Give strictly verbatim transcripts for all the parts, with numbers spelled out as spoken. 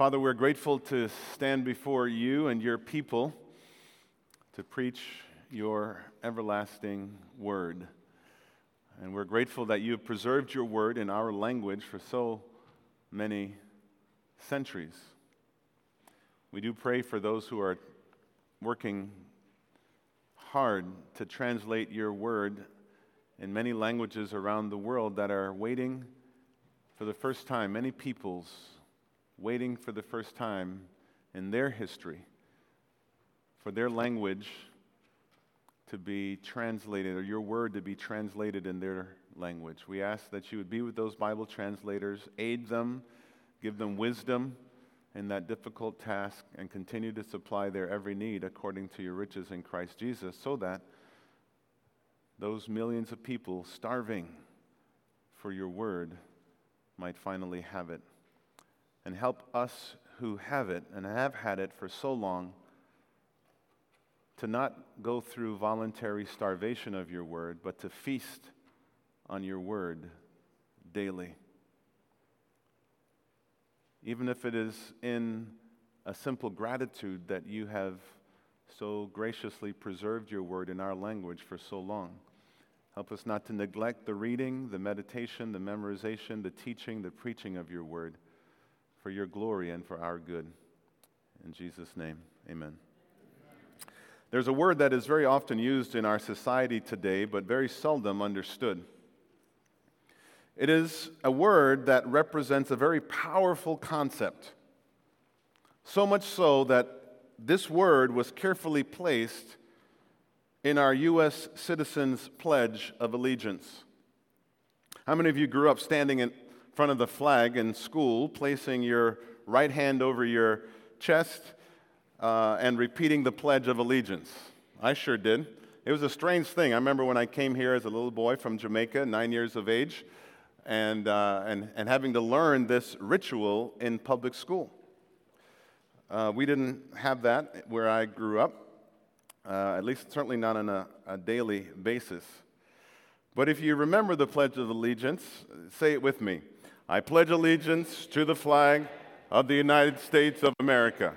Father, we're grateful to stand before you and your people to preach your everlasting word. And we're grateful that you have preserved your word in our language for so many centuries. We do pray for those who are working hard to translate your word in many languages around the world that are waiting for the first time, many peoples waiting for the first time in their history for their language to be translated, or your word to be translated in their language. We ask that you would be with those Bible translators, aid them, give them wisdom in that difficult task, and continue to supply their every need according to your riches in Christ Jesus, so that those millions of people starving for your word might finally have it. And help us who have it and have had it for so long to not go through voluntary starvation of your word, but to feast on your word daily. Even if it is in a simple gratitude that you have so graciously preserved your word in our language for so long. Help us not to neglect the reading, the meditation, the memorization, the teaching, the preaching of your word for your glory and for our good. In Jesus' name, amen. There's a word that is very often used in our society today, but very seldom understood. It is a word that represents a very powerful concept, so much so that this word was carefully placed in our U S citizens' pledge of allegiance. How many of you grew up standing in front of the flag in school, placing your right hand over your chest, Uh, and repeating the Pledge of Allegiance? I sure did. It was a strange thing. I remember when I came here as a little boy from Jamaica, nine years of age, and uh, and, and having to learn this ritual in public school. Uh, we didn't have that where I grew up, uh, at least certainly not on a, a daily basis. But if you remember the Pledge of Allegiance, say it with me. I pledge allegiance to the flag of the United States of America,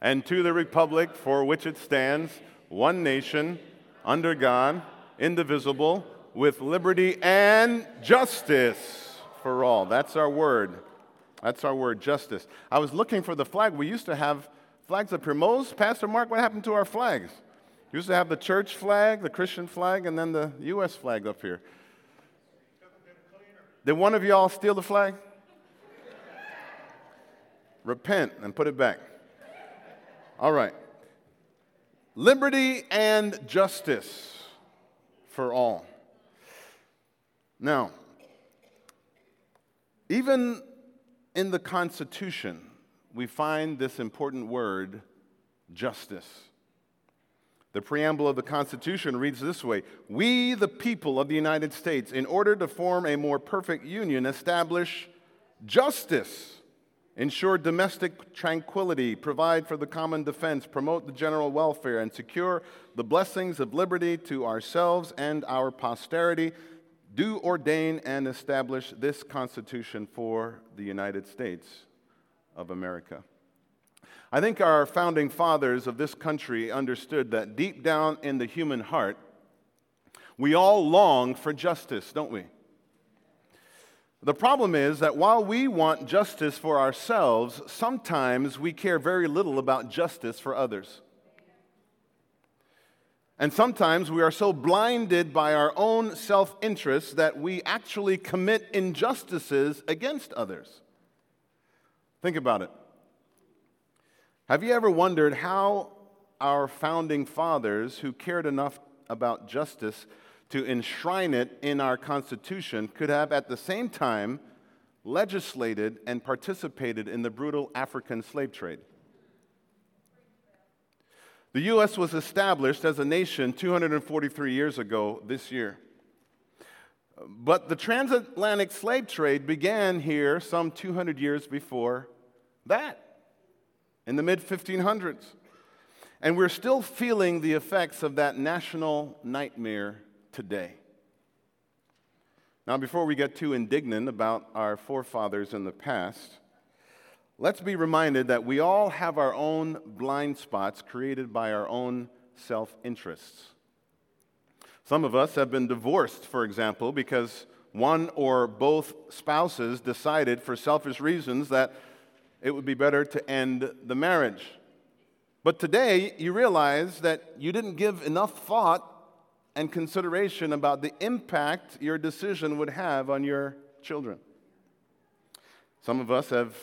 and to the republic for which it stands, one nation, under God, indivisible, with liberty and justice for all. That's our word. That's our word, justice. I was looking for the flag. We used to have flags up here. Mose, Pastor Mark, what happened to our flags? We used to have the church flag, the Christian flag, and then the U S flag up here. Did one of y'all steal the flag? Repent and put it back. All right. Liberty and justice for all. Now, even in the Constitution, we find this important word, justice. The preamble of the Constitution reads this way: "We, the people of the United States, in order to form a more perfect union, establish justice, ensure domestic tranquility, provide for the common defense, promote the general welfare, and secure the blessings of liberty to ourselves and our posterity, do ordain and establish this Constitution for the United States of America." I think our founding fathers of this country understood that deep down in the human heart, we all long for justice, don't we? The problem is that while we want justice for ourselves, sometimes we care very little about justice for others. And sometimes we are so blinded by our own self-interest that we actually commit injustices against others. Think about it. Have you ever wondered how our founding fathers, who cared enough about justice to enshrine it in our Constitution, could have at the same time legislated and participated in the brutal African slave trade? The U S was established as a nation two hundred forty-three years ago this year. But the transatlantic slave trade began here some two hundred years before that, in the mid fifteen hundreds. And we're still feeling the effects of that national nightmare today. Now, before we get too indignant about our forefathers in the past, let's be reminded that we all have our own blind spots created by our own self-interests. Some of us have been divorced, for example, because one or both spouses decided for selfish reasons that it would be better to end the marriage. But today, you realize that you didn't give enough thought and consideration about the impact your decision would have on your children. Some of us have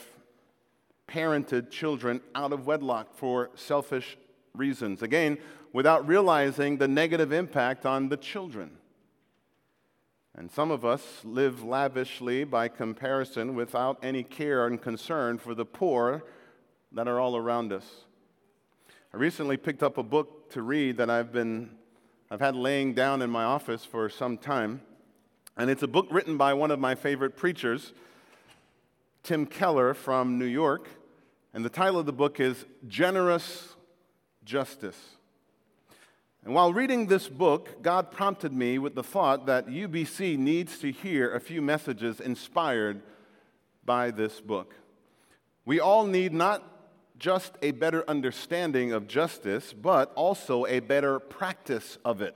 parented children out of wedlock for selfish reasons, again, without realizing the negative impact on the children. And some of us live lavishly by comparison without any care and concern for the poor that are all around us. I recently picked up a book to read that I've been, I've had laying down in my office for some time. And it's a book written by one of my favorite preachers, Tim Keller from New York. And the title of the book is Generous Justice. And while reading this book, God prompted me with the thought that U B C needs to hear a few messages inspired by this book. We all need not just a better understanding of justice, but also a better practice of it.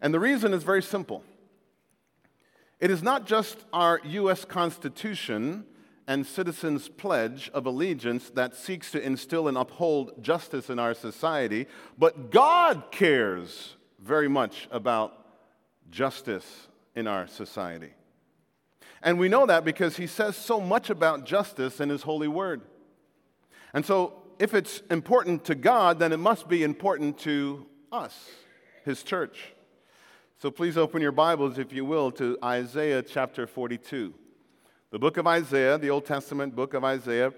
And the reason is very simple. It is not just our U S Constitution and Citizens' Pledge of Allegiance that seeks to instill and uphold justice in our society, but God cares very much about justice in our society. And we know that because He says so much about justice in His holy word. And so, if it's important to God, then it must be important to us, His church. So please open your Bibles, if you will, to Isaiah chapter forty-two. The book of Isaiah, the Old Testament book of Isaiah,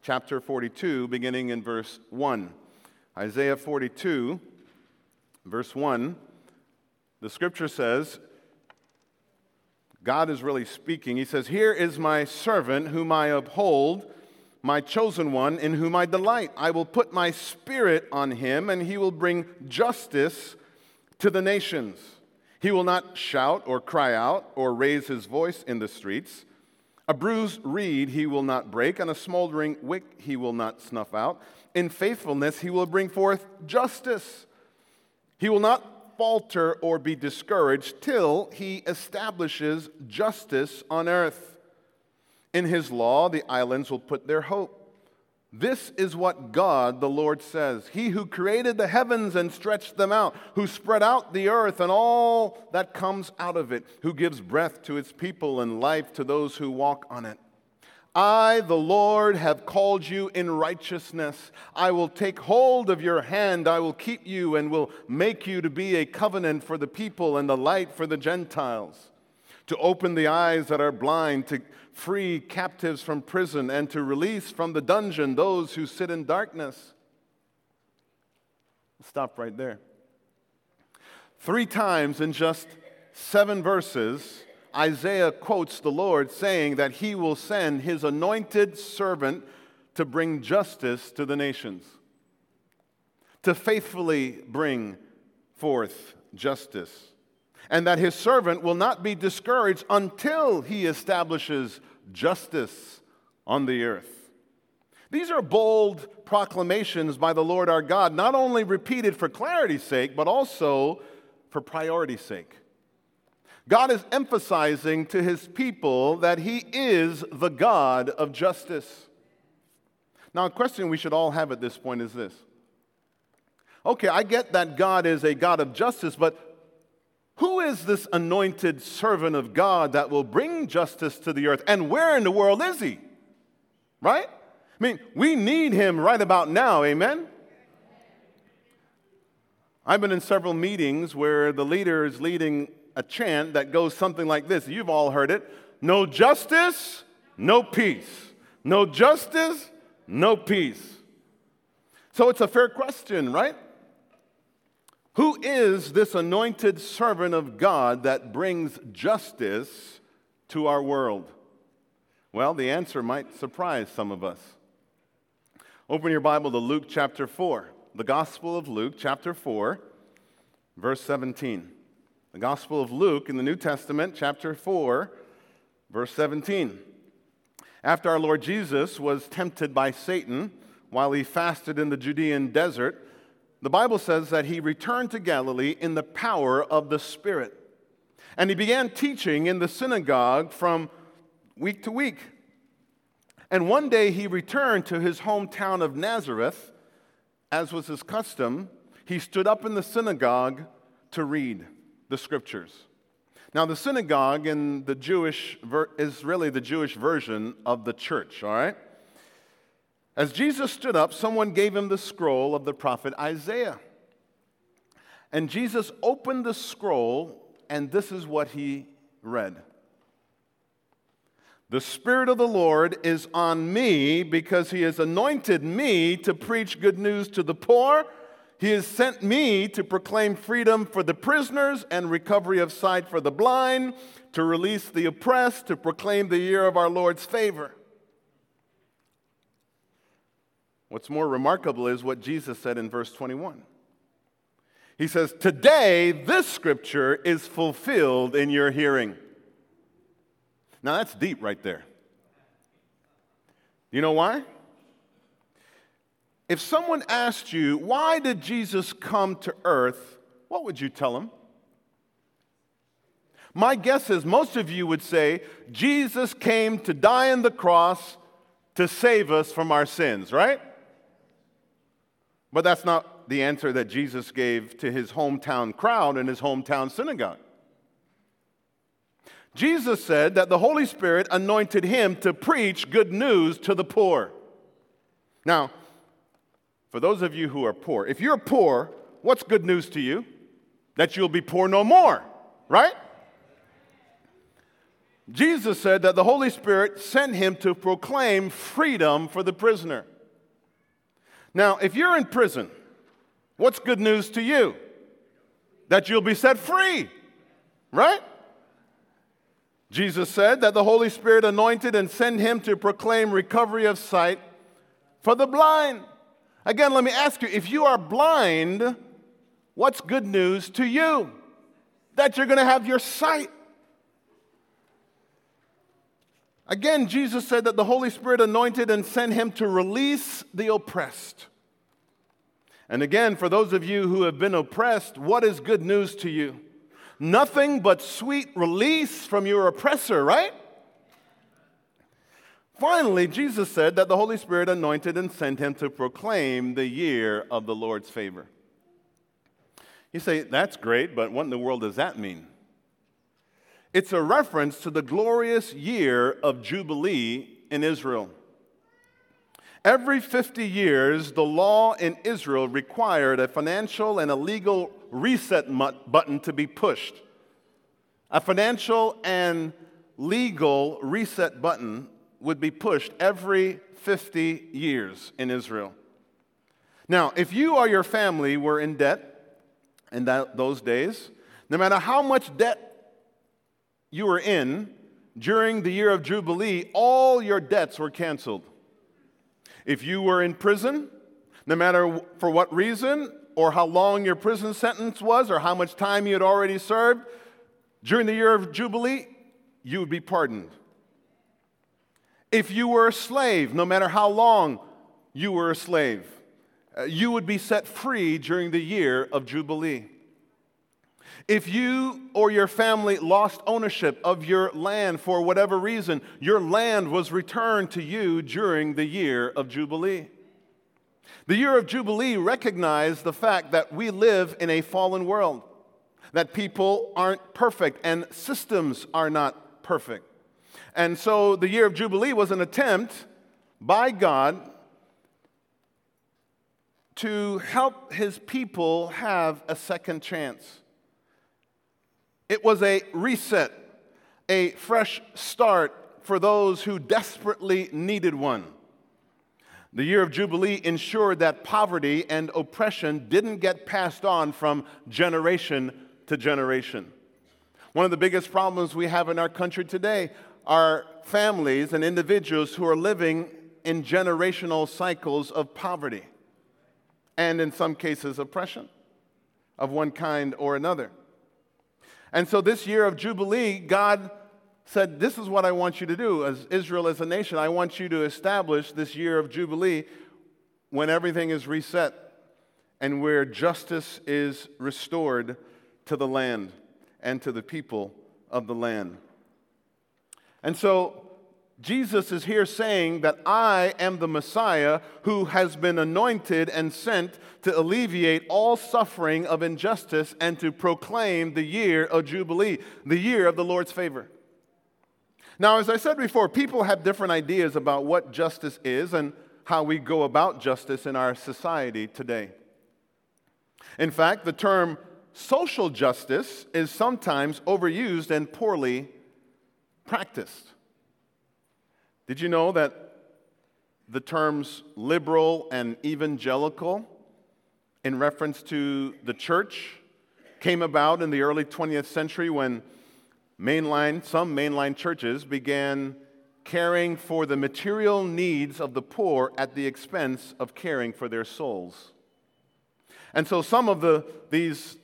chapter forty-two, beginning in verse one. Isaiah forty-two, verse one, the scripture says, God is really speaking. He says, "Here is my servant whom I uphold, my chosen one, in whom I delight. I will put my spirit on him, and he will bring justice to the nations. He will not shout or cry out or raise his voice in the streets. A bruised reed he will not break, and a smoldering wick he will not snuff out. In faithfulness he will bring forth justice. He will not falter or be discouraged till he establishes justice on earth. In his law, the islands will put their hope. This is what God, the Lord, says. He who created the heavens and stretched them out, who spread out the earth and all that comes out of it, who gives breath to its people and life to those who walk on it. I, the Lord, have called you in righteousness. I will take hold of your hand. I will keep you and will make you to be a covenant for the people and a light for the Gentiles, to open the eyes that are blind, to free captives from prison, and to release from the dungeon those who sit in darkness." Stop right there. Three times in just seven verses, Isaiah quotes the Lord saying that He will send His anointed servant to bring justice to the nations, to faithfully bring forth justice, and that His servant will not be discouraged until He establishes justice on the earth. These are bold proclamations by the Lord our God, not only repeated for clarity's sake, but also for priority's sake. God is emphasizing to His people that He is the God of justice. Now, a question we should all have at this point is this. Okay, I get that God is a God of justice, but who is this anointed servant of God that will bring justice to the earth? And where in the world is He? Right? I mean, we need Him right about now, amen? I've been in several meetings where the leader is leading a chant that goes something like this. You've all heard it. No justice, no peace. No justice, no peace. So it's a fair question, right? Who is this anointed servant of God that brings justice to our world? Well, the answer might surprise some of us. Open your Bible to Luke chapter four, the Gospel of Luke chapter four, verse seventeen. The Gospel of Luke in the New Testament, chapter four, verse seventeen. After our Lord Jesus was tempted by Satan while he fasted in the Judean desert, the Bible says that he returned to Galilee in the power of the Spirit. And he began teaching in the synagogue from week to week. And one day he returned to his hometown of Nazareth. As was his custom, he stood up in the synagogue to read the scriptures. Now, the synagogue in the Jewish ver- is really the Jewish version of the church, all right? As Jesus stood up, someone gave him the scroll of the prophet Isaiah. And Jesus opened the scroll, and this is what he read. The Spirit of the Lord is on me because he has anointed me to preach good news to the poor. He has sent me to proclaim freedom for the prisoners and recovery of sight for the blind, to release the oppressed, to proclaim the year of our Lord's favor. What's more remarkable is what Jesus said in verse twenty-one. He says, "Today this scripture is fulfilled in your hearing." Now that's deep right there. You know why? If someone asked you, why did Jesus come to earth, what would you tell them? My guess is most of you would say, Jesus came to die on the cross to save us from our sins, right? But that's not the answer that Jesus gave to his hometown crowd in his hometown synagogue. Jesus said that the Holy Spirit anointed him to preach good news to the poor. Now, for those of you who are poor, if you're poor, what's good news to you? That you'll be poor no more, right? Jesus said that the Holy Spirit sent him to proclaim freedom for the prisoner. Now, if you're in prison, what's good news to you? That you'll be set free, right? Jesus said that the Holy Spirit anointed and sent him to proclaim recovery of sight for the blind. Again, let me ask you, if you are blind, what's good news to you? That you're going to have your sight. Again, Jesus said that the Holy Spirit anointed and sent him to release the oppressed. And again, for those of you who have been oppressed, what is good news to you? Nothing but sweet release from your oppressor, right? Finally, Jesus said that the Holy Spirit anointed and sent him to proclaim the year of the Lord's favor. You say, that's great, but what in the world does that mean? It's a reference to the glorious year of Jubilee in Israel. Every fifty years, the law in Israel required a financial and a legal reset button to be pushed. A financial and legal reset button would be pushed every fifty years in Israel. Now, if you or your family were in debt in that, those days, no matter how much debt you were in during the year of Jubilee, all your debts were canceled. If you were in prison, no matter for what reason, or how long your prison sentence was, or how much time you had already served, during the year of Jubilee, you would be pardoned. If you were a slave, no matter how long you were a slave, you would be set free during the year of Jubilee. If you or your family lost ownership of your land for whatever reason, your land was returned to you during the year of Jubilee. The year of Jubilee recognized the fact that we live in a fallen world, that people aren't perfect and systems are not perfect. And so the year of Jubilee was an attempt by God to help his people have a second chance. It was a reset, a fresh start for those who desperately needed one. The year of Jubilee ensured that poverty and oppression didn't get passed on from generation to generation. One of the biggest problems we have in our country today are families and individuals who are living in generational cycles of poverty and in some cases oppression of one kind or another. And so this year of Jubilee, God said, this is what I want you to do as Israel, as a nation. I want you to establish this year of Jubilee when everything is reset and where justice is restored to the land and to the people of the land. And so Jesus is here saying that I am the Messiah who has been anointed and sent to alleviate all suffering of injustice and to proclaim the year of Jubilee, the year of the Lord's favor. Now, as I said before, people have different ideas about what justice is and how we go about justice in our society today. In fact, the term social justice is sometimes overused and poorly practiced. Did you know that the terms liberal and evangelical in reference to the church came about in the early twentieth century when mainline, some mainline churches began caring for the material needs of the poor at the expense of caring for their souls? And so some of the these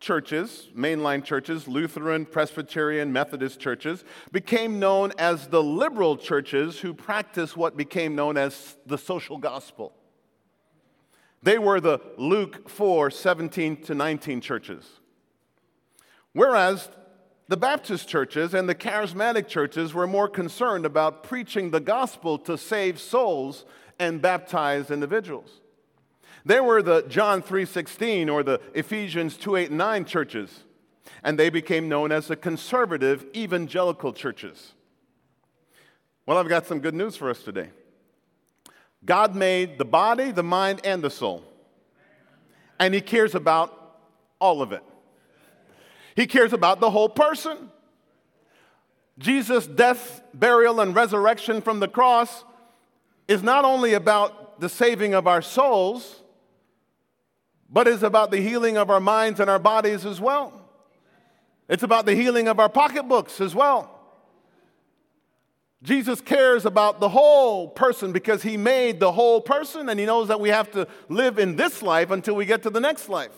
churches, mainline churches, Lutheran, Presbyterian, Methodist churches, became known as the liberal churches who practiced what became known as the social gospel. They were the Luke four, seventeen to nineteen churches. Whereas the Baptist churches and the charismatic churches were more concerned about preaching the gospel to save souls and baptize individuals. They were the John three sixteen or the Ephesians two eight nine churches, and they became known as the conservative evangelical churches. Well, I've got some good news for us today. God made the body, the mind, and the soul, and He cares about all of it. He cares about the whole person. Jesus' death, burial, and resurrection from the cross is not only about the saving of our souls, but it's about the healing of our minds and our bodies as well. It's about the healing of our pocketbooks as well. Jesus cares about the whole person because He made the whole person, and He knows that we have to live in this life until we get to the next life.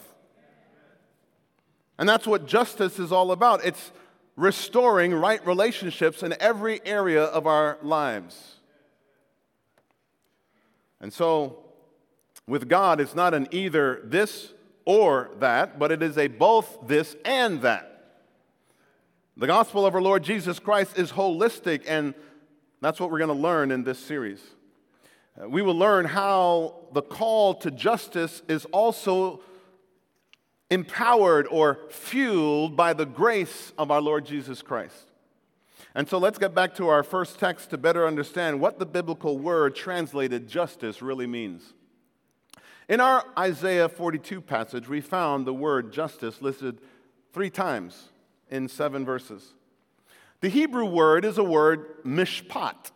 And that's what justice is all about. It's restoring right relationships in every area of our lives. And so, with God, it's not an either this or that, but it is a both this and that. The gospel of our Lord Jesus Christ is holistic, and that's what we're going to learn in this series. We will learn how the call to justice is also empowered or fueled by the grace of our Lord Jesus Christ. And so let's get back to our first text to better understand what the biblical word translated justice really means. In our Isaiah forty-two passage, we found the word justice listed three times in seven verses. The Hebrew word is a word mishpat,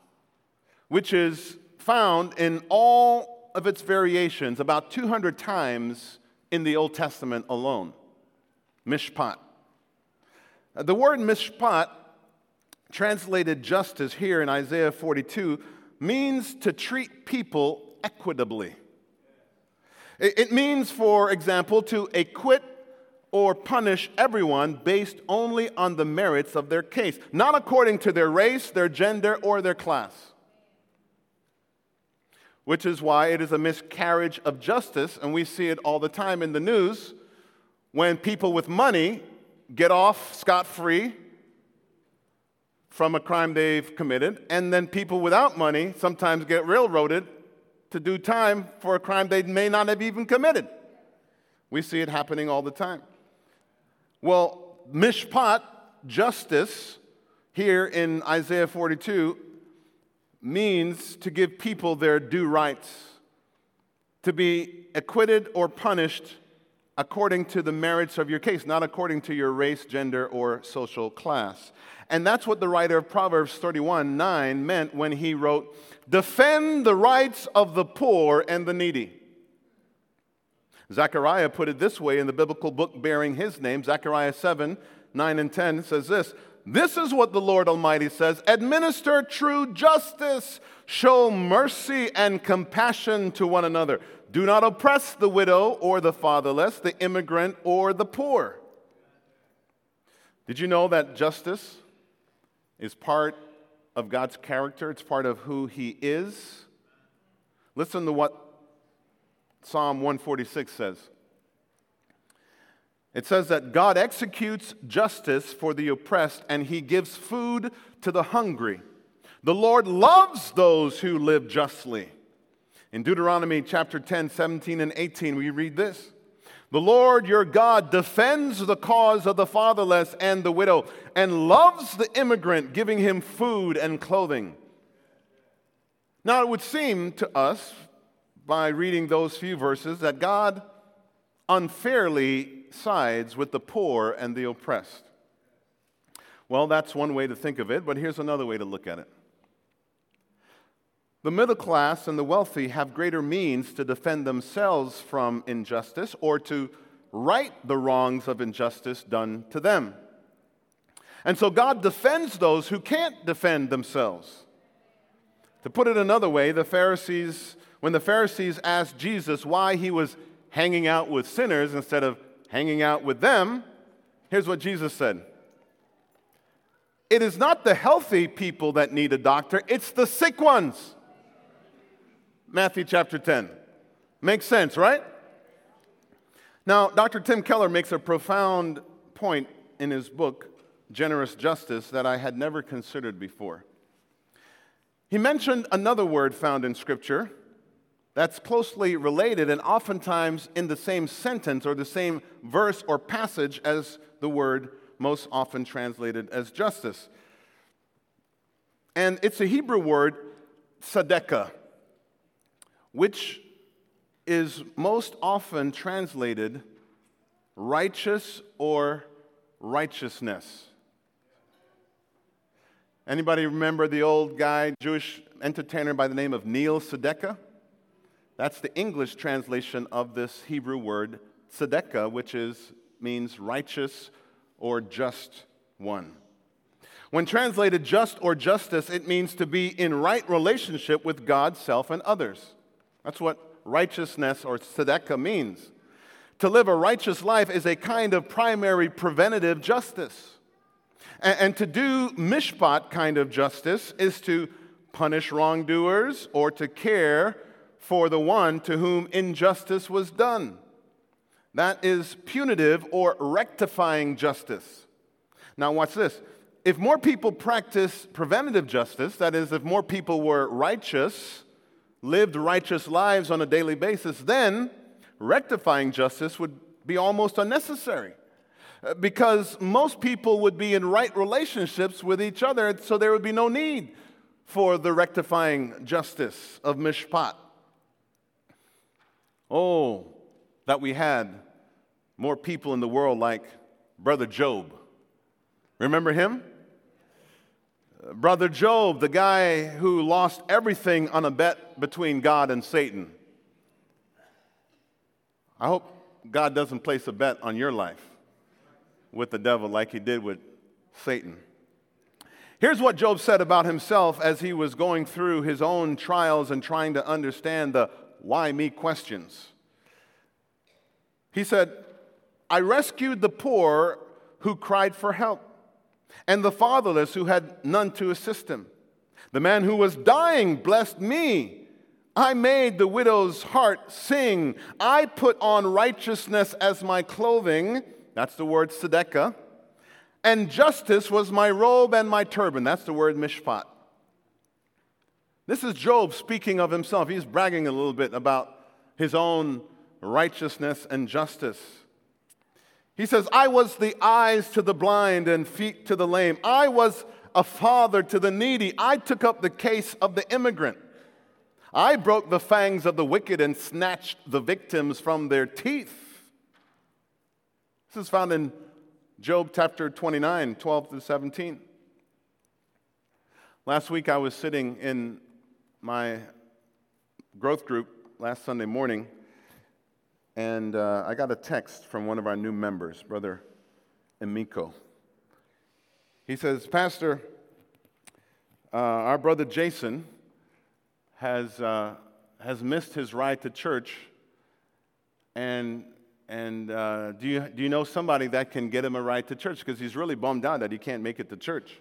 which is found in all of its variations about two hundred times in the Old Testament alone. Mishpat. The word mishpat, translated justice here in Isaiah forty-two, means to treat people equitably. It means, for example, to acquit or punish everyone based only on the merits of their case, not according to their race, their gender, or their class. Which is why it is a miscarriage of justice, and we see it all the time in the news when people with money get off scot-free from a crime they've committed, and then people without money sometimes get railroaded to do time for a crime they may not have even committed. We see it happening all the time. Well, mishpat, justice, here in Isaiah forty-two, means to give people their due rights, to be acquitted or punished according to the merits of your case, not according to your race, gender, or social class. And that's what the writer of Proverbs thirty-one nine meant when he wrote, "Defend the rights of the poor and the needy." Zechariah put it this way in the biblical book bearing his name. Zechariah seven nine and ten says this, "This is what the Lord Almighty says, administer true justice, show mercy and compassion to one another. Do not oppress the widow or the fatherless, the immigrant or the poor." Did you know that justice is part of God's character. It's part of who he is. Listen to what Psalm one forty-six says. It says that God executes justice for the oppressed, and he gives food to the hungry. The Lord loves those who live justly. In Deuteronomy chapter ten, seventeen, and eighteen, we read this. The Lord your God defends the cause of the fatherless and the widow, and loves the immigrant, giving him food and clothing. Now, it would seem to us, by reading those few verses, that God unfairly sides with the poor and the oppressed. Well, that's one way to think of it, but here's another way to look at it. The middle class and the wealthy have greater means to defend themselves from injustice or to right the wrongs of injustice done to them. And so God defends those who can't defend themselves. To put it another way, the Pharisees, when the Pharisees asked Jesus why he was hanging out with sinners instead of hanging out with them, here's what Jesus said. It is not the healthy people that need a doctor, it's the sick ones. Matthew chapter ten. Makes sense, right? Now, Doctor Tim Keller makes a profound point in his book, Generous Justice, that I had never considered before. He mentioned another word found in Scripture that's closely related and oftentimes in the same sentence or the same verse or passage as the word most often translated as justice. And it's a Hebrew word, tzedakah, which is most often translated righteous or righteousness. Anybody remember the old guy, Jewish entertainer by the name of Neil Sedaka? That's the English translation of this Hebrew word, tzedakah, which is means righteous or just one. When translated just or justice, it means to be in right relationship with God, self, and others. That's what righteousness or tzedakah means. To live a righteous life is a kind of primary preventative justice. And, and to do mishpat kind of justice is to punish wrongdoers or to care for the one to whom injustice was done. That is punitive or rectifying justice. Now watch this. If more people practice preventative justice, that is, if more people were righteous, lived righteous lives on a daily basis, then rectifying justice would be almost unnecessary because most people would be in right relationships with each other, so there would be no need for the rectifying justice of mishpat. Oh, that we had more people in the world like Brother Job. Remember him? Brother Job, the guy who lost everything on a bet between God and Satan. I hope God doesn't place a bet on your life with the devil like he did with Satan. Here's what Job said about himself as he was going through his own trials and trying to understand the why me questions. He said, I rescued the poor who cried for help, and the fatherless who had none to assist him. The man who was dying blessed me. I made the widow's heart sing. I put on righteousness as my clothing. That's the word tzedakah. And justice was my robe and my turban. That's the word mishpat. This is Job speaking of himself. He's bragging a little bit about his own righteousness and justice. He says, I was the eyes to the blind and feet to the lame. I was a father to the needy. I took up the case of the immigrant. I broke the fangs of the wicked and snatched the victims from their teeth. This is found in Job chapter twenty-nine, twelve through seventeen. Last week I was sitting in my growth group last Sunday morning, And uh, I got a text from one of our new members, Brother Emiko. He says, Pastor, uh, our brother Jason has uh, has missed his ride to church, and and uh, do you do you know somebody that can get him a ride to church? Because he's really bummed out that he can't make it to church.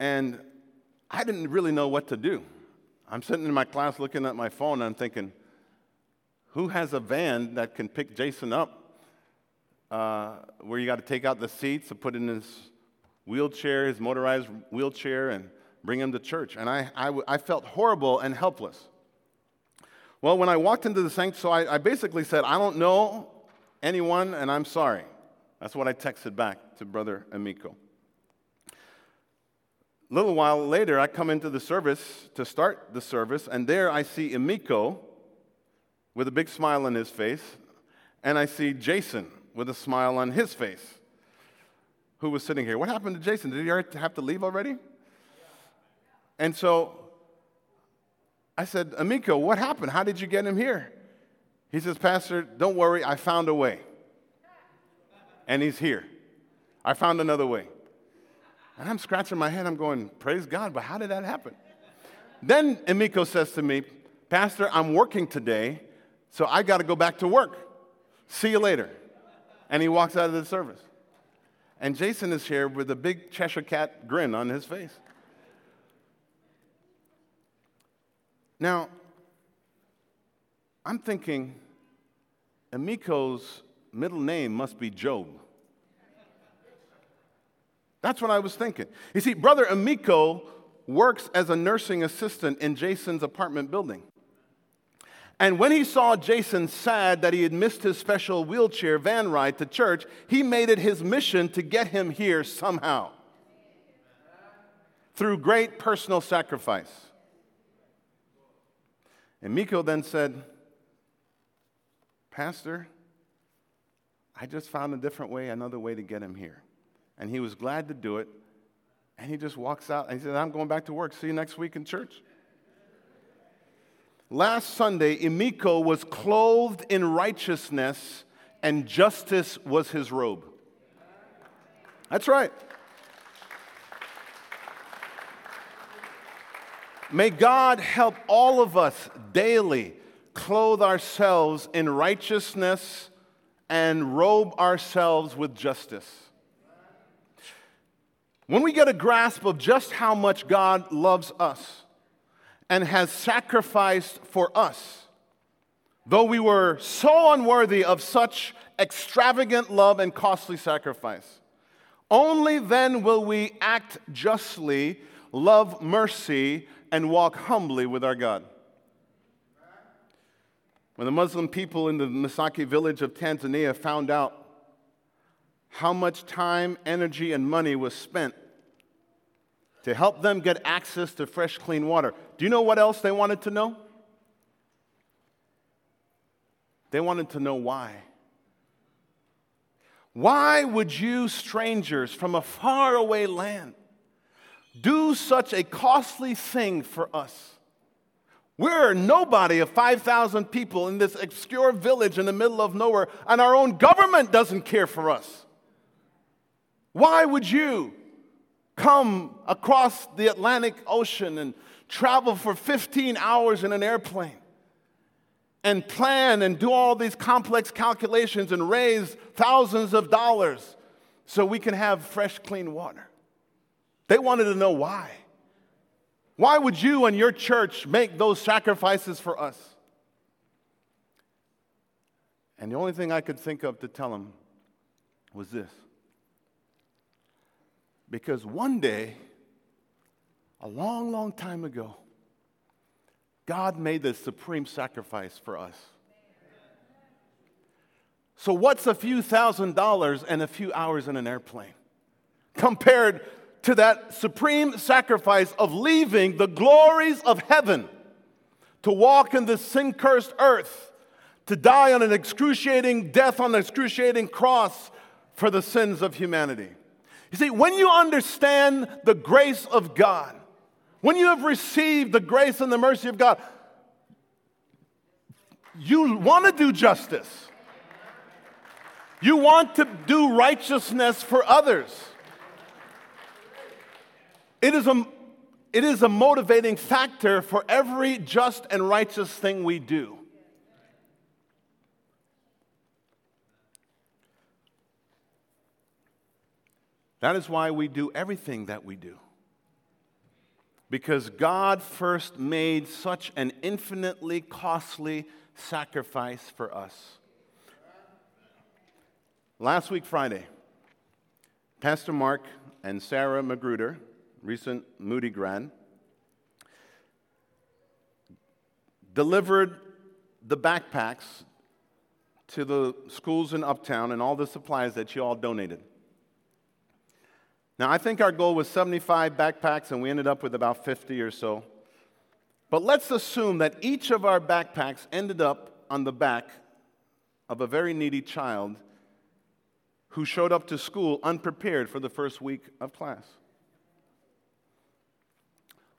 And I didn't really know what to do. I'm sitting in my class looking at my phone, and I'm thinking, who has a van that can pick Jason up uh, where you got to take out the seats and put in his wheelchair, his motorized wheelchair, and bring him to church? And I, I, I felt horrible and helpless. Well, when I walked into the sanctuary, so I, I basically said, I don't know anyone, and I'm sorry. That's what I texted back to Brother Emiko. A little while later, I come into the service to start the service, and there I see Emiko with a big smile on his face, and I see Jason with a smile on his face, who was sitting here. What happened to Jason? Did he have to leave already? And so I said, Emiko, what happened? How did you get him here? He says, Pastor, don't worry, I found a way. And he's here. I found another way. And I'm scratching my head. I'm going, praise God, but how did that happen? Then Emiko says to me, Pastor, I'm working today, so I got to go back to work. See you later. And he walks out of the service. And Jason is here with a big Cheshire Cat grin on his face. Now, I'm thinking, Emiko's middle name must be Job. That's what I was thinking. You see, Brother Emiko works as a nursing assistant in Jason's apartment building. And when he saw Jason sad that he had missed his special wheelchair van ride to church, he made it his mission to get him here somehow through great personal sacrifice. Emiko then said, Pastor, I just found a different way, another way to get him here. And he was glad to do it, and he just walks out, and he said, I'm going back to work. See you next week in church. Last Sunday, Emiko was clothed in righteousness, and justice was his robe. That's right. May God help all of us daily clothe ourselves in righteousness and robe ourselves with justice. When we get a grasp of just how much God loves us and has sacrificed for us, though we were so unworthy of such extravagant love and costly sacrifice, only then will we act justly, love mercy, and walk humbly with our God. When the Muslim people in the Misaki village of Tanzania found out how much time, energy, and money was spent to help them get access to fresh, clean water. Do you know what else they wanted to know? They wanted to know why. Why would you strangers from a faraway land do such a costly thing for us? We're nobody of five thousand people in this obscure village in the middle of nowhere, and our own government doesn't care for us. Why would you come across the Atlantic Ocean and travel for fifteen hours in an airplane and plan and do all these complex calculations and raise thousands of dollars so we can have fresh, clean water? They wanted to know why. Why would you and your church make those sacrifices for us? And the only thing I could think of to tell them was this. Because one day, a long, long time ago, God made the supreme sacrifice for us. So what's a few thousand dollars and a few hours in an airplane compared to that supreme sacrifice of leaving the glories of heaven to walk in this sin-cursed earth, to die on an excruciating death on an excruciating cross for the sins of humanity? You see, when you understand the grace of God, when you have received the grace and the mercy of God, you want to do justice. You want to do righteousness for others. It is a, it is a motivating factor for every just and righteous thing we do. That is why we do everything that we do. because God first made such an infinitely costly sacrifice for us. Last week, Friday, Pastor Mark and Sarah Magruder, recent Moody grad, delivered the backpacks to the schools in Uptown and all the supplies that you all donated. Now, I think our goal was seventy-five backpacks, and we ended up with about fifty or so. But let's assume that each of our backpacks ended up on the back of a very needy child who showed up to school unprepared for the first week of class.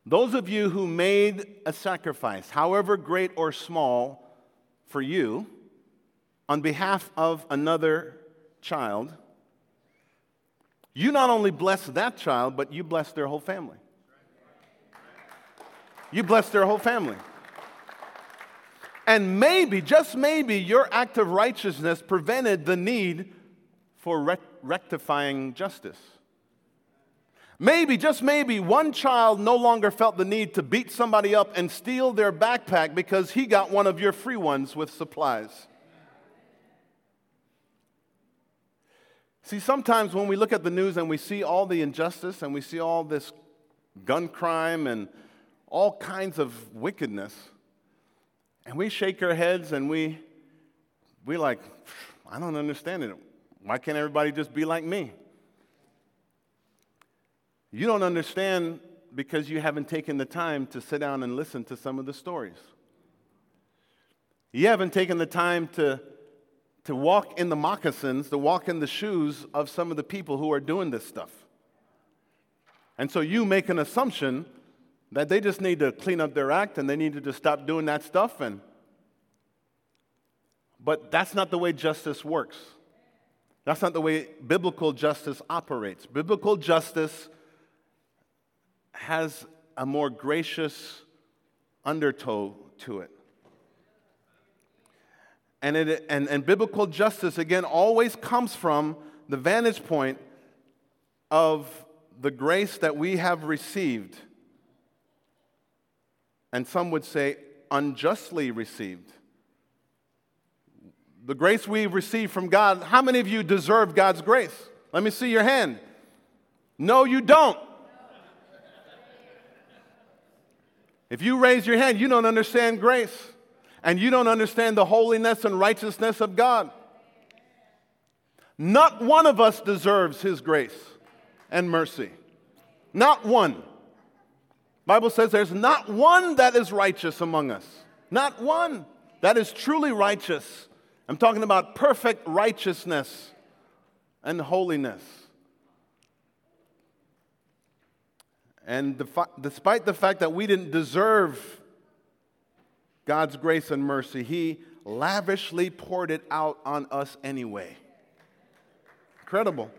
Those of you who made a sacrifice, however great or small for you, on behalf of another child, you not only bless that child, but you bless their whole family. You bless their whole family. And maybe, just maybe, your act of righteousness prevented the need for rectifying justice. Maybe, just maybe, one child no longer felt the need to beat somebody up and steal their backpack because he got one of your free ones with supplies. See, sometimes when we look at the news and we see all the injustice and we see all this gun crime and all kinds of wickedness, and we shake our heads and we, we like, I don't understand it. Why can't everybody just be like me? You don't understand because you haven't taken the time to sit down and listen to some of the stories. You haven't taken the time to, to walk in the moccasins, to walk in the shoes of some of the people who are doing this stuff. And so you make an assumption that they just need to clean up their act and they need to just stop doing that stuff. And but that's not the way justice works. That's not the way biblical justice operates. Biblical justice has a more gracious undertow to it. And, it, and, and biblical justice, again, always comes from the vantage point of the grace that we have received. And some would say unjustly received. The grace we've received from God, how many of you deserve God's grace? Let me see your hand. No, you don't. If you raise your hand, you don't understand grace. And you don't understand the holiness and righteousness of God. Not one of us deserves His grace and mercy. Not one. The Bible says there's not one that is righteous among us. Not one that is truly righteous. I'm talking about perfect righteousness and holiness. And defi- despite the fact that we didn't deserve God's grace and mercy, He lavishly poured it out on us anyway. Incredible.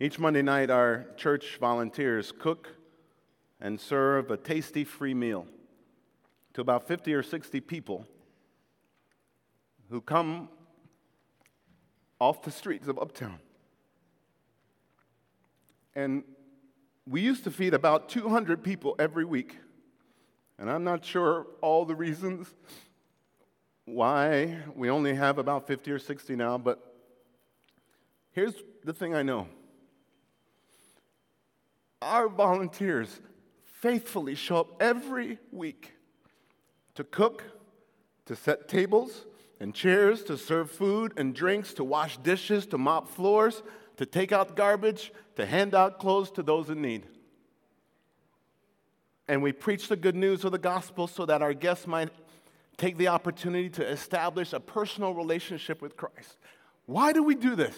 Each Monday night, our church volunteers cook and serve a tasty free meal to about fifty or sixty people who come off the streets of Uptown. And we used to feed about two hundred people every week. And I'm not sure all the reasons why we only have about fifty or sixty now, but here's the thing I know. Our volunteers faithfully show up every week to cook, to set tables and chairs, to serve food and drinks, to wash dishes, to mop floors, to take out garbage, to hand out clothes to those in need. And we preach the good news of the gospel so that our guests might take the opportunity to establish a personal relationship with Christ. Why do we do this?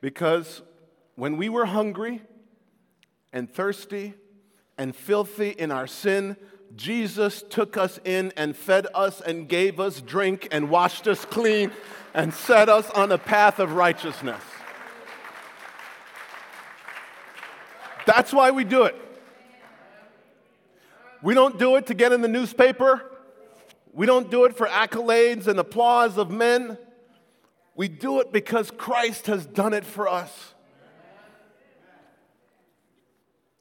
Because when we were hungry and thirsty and filthy in our sin, Jesus took us in and fed us and gave us drink and washed us clean and set us on a path of righteousness. That's why we do it. We don't do it to get in the newspaper. We don't do it for accolades and applause of men. We do it because Christ has done it for us.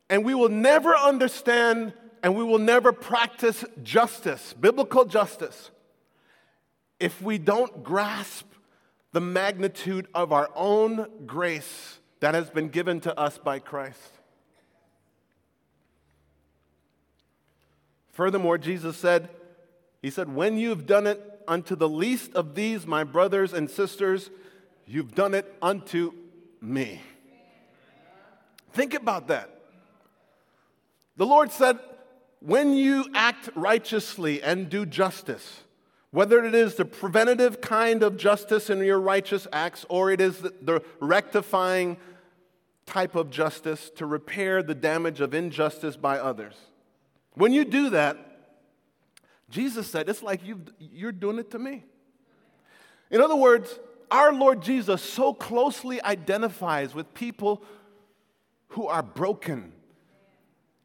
And we will never understand and we will never practice justice, biblical justice, if we don't grasp the magnitude of our own grace that has been given to us by Christ. Furthermore, Jesus said, He said, when you've done it unto the least of these, my brothers and sisters, you've done it unto me. Think about that. The Lord said, when you act righteously and do justice, whether it is the preventative kind of justice in your righteous acts or it is the rectifying type of justice to repair the damage of injustice by others. When you do that, Jesus said, it's like you've, you're doing it to me. In other words, our Lord Jesus so closely identifies with people who are broken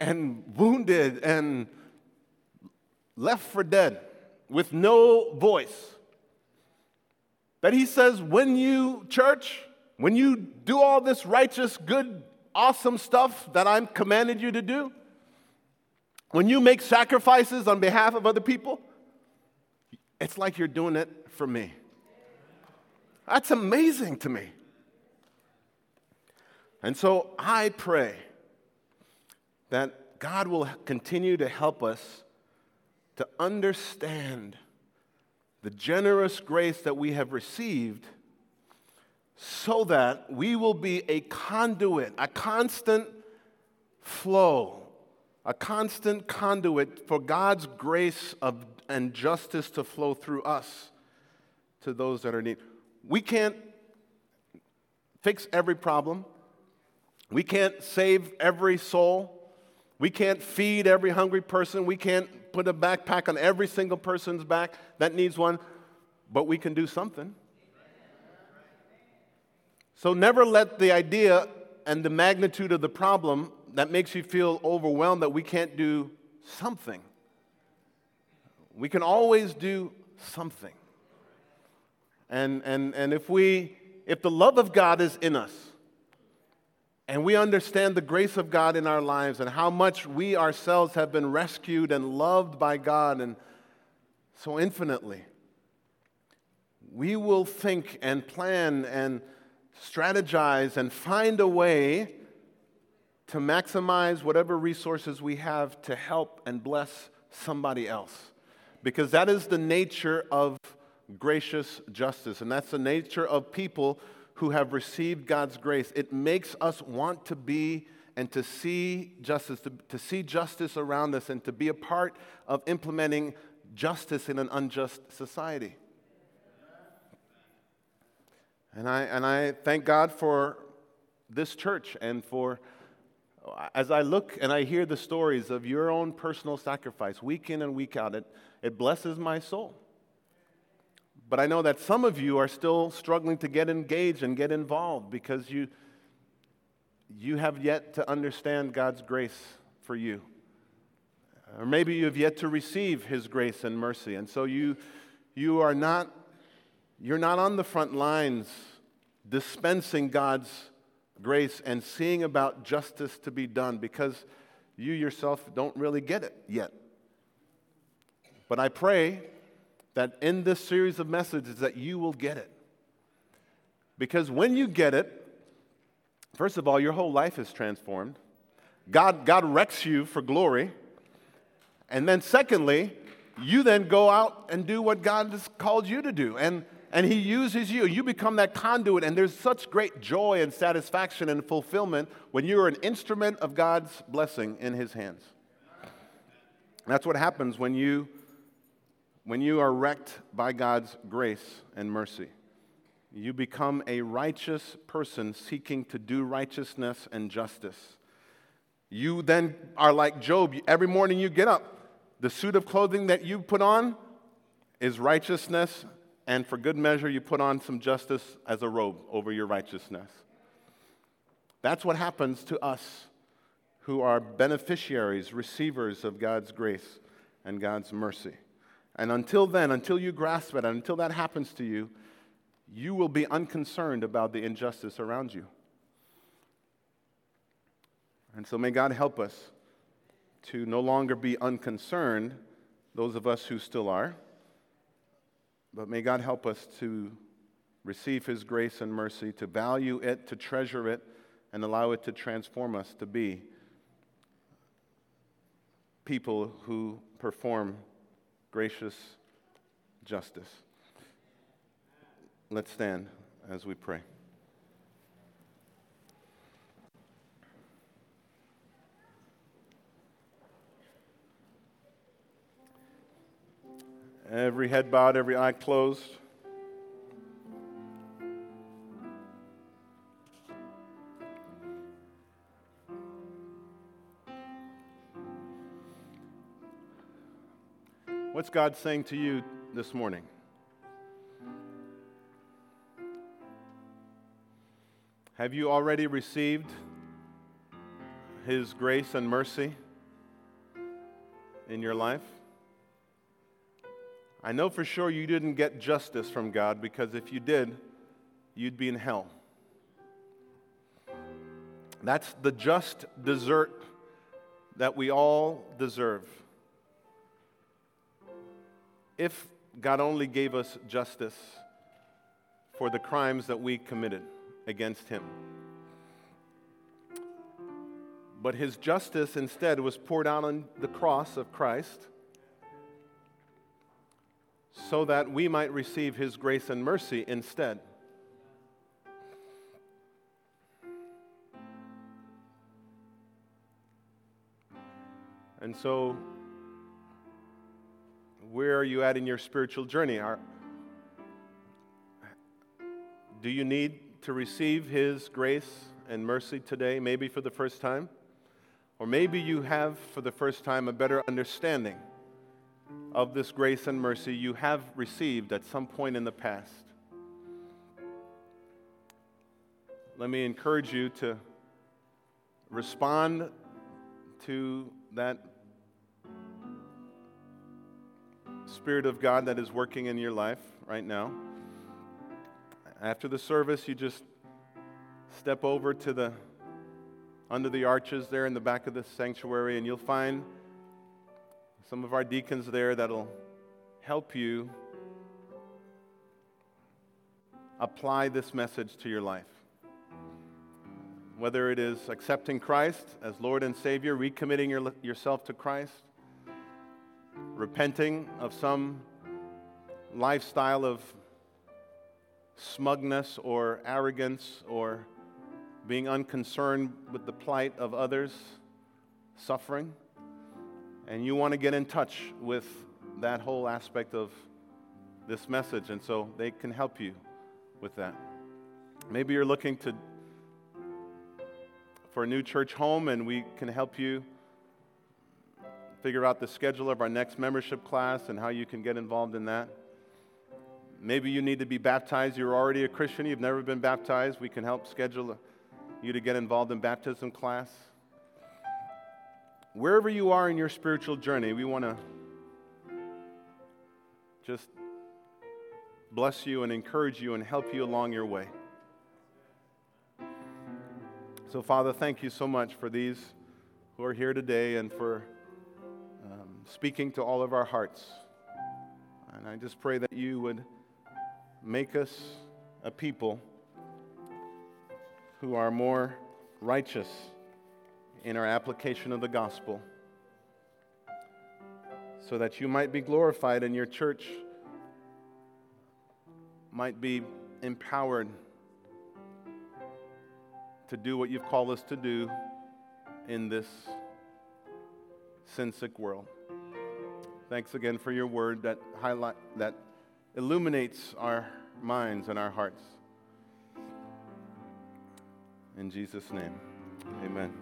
and wounded and left for dead with no voice that He says, when you, church, when you do all this righteous, good, awesome stuff that I've commanded you to do, when you make sacrifices on behalf of other people, it's like you're doing it for me. That's amazing to me. And so I pray that God will continue to help us to understand the generous grace that we have received so that we will be a conduit, a constant flow, a constant conduit for God's grace of, and justice to flow through us to those that are in need. We can't fix every problem. We can't save every soul. We can't feed every hungry person. We can't put a backpack on every single person's back that needs one, but we can do something. So never let the idea and the magnitude of the problem that makes you feel overwhelmed that we can't do something. We can always do something. And and and if we if the love of God is in us and we understand the grace of God in our lives and how much we ourselves have been rescued and loved by God and so infinitely, we will think and plan and strategize and find a way to maximize whatever resources we have to help and bless somebody else. Because that is the nature of gracious justice, and that's the nature of people who have received God's grace. It makes us want to be and to see justice, to, to see justice around us and to be a part of implementing justice in an unjust society. And I, and I thank God for this church and for as I look and I hear the stories of your own personal sacrifice, week in and week out, it, it blesses my soul. But I know that some of you are still struggling to get engaged and get involved because you, you have yet to understand God's grace for you. Or maybe you have yet to receive His grace and mercy. And so you, you are not, you're not on the front lines dispensing God's grace and seeing about justice to be done because you yourself don't really get it yet. But I pray that in this series of messages that you will get it. Because when you get it, first of all, your whole life is transformed. God, God wrecks you for glory. And then secondly, you then go out and do what God has called you to do. And And He uses you. You become that conduit, and there's such great joy and satisfaction and fulfillment when you're an instrument of God's blessing in His hands. And that's what happens when you, when you are wrecked by God's grace and mercy. You become a righteous person seeking to do righteousness and justice. You then are like Job. Every morning you get up, the suit of clothing that you put on is righteousness. And for good measure, you put on some justice as a robe over your righteousness. That's what happens to us who are beneficiaries, receivers of God's grace and God's mercy. And until then, until you grasp it, and until that happens to you, you will be unconcerned about the injustice around you. And so may God help us to no longer be unconcerned, those of us who still are, but may God help us to receive His grace and mercy, to value it, to treasure it, and allow it to transform us to be people who perform gracious justice. Let's stand as we pray. Every head bowed, every eye closed. What's God saying to you this morning? Have you already received His grace and mercy in your life? I know for sure you didn't get justice from God, because if you did, you'd be in hell. That's the just desert that we all deserve. If God only gave us justice for the crimes that we committed against Him. But His justice instead was poured out on the cross of Christ, so that we might receive His grace and mercy instead. And so, where are you at in your spiritual journey? Are, do you need to receive His grace and mercy today, maybe for the first time? Or maybe you have, for the first time, a better understanding of this grace and mercy you have received at some point in the past. Let me encourage you to respond to that Spirit of God that is working in your life right now. After the service, you just step over to the under the arches there in the back of the sanctuary, and you'll find some of our deacons there that'll help you apply this message to your life. Whether it is accepting Christ as Lord and Savior, recommitting your, yourself to Christ, repenting of some lifestyle of smugness or arrogance or being unconcerned with the plight of others, suffering. And you want to get in touch with that whole aspect of this message, and so they can help you with that. Maybe you're looking to for a new church home, and we can help you figure out the schedule of our next membership class and how you can get involved in that. Maybe you need to be baptized. You're already a Christian. You've never been baptized. We can help schedule you to get involved in baptism class. Wherever you are in your spiritual journey, we want to just bless you and encourage you and help you along your way. So, Father, thank you so much for these who are here today and for um, speaking to all of our hearts. And I just pray that you would make us a people who are more righteous in our application of the gospel, so that you might be glorified and your church might be empowered to do what you've called us to do in this sin-sick world. Thanks again for your word that highlight, that illuminates our minds and our hearts. In Jesus' name, amen.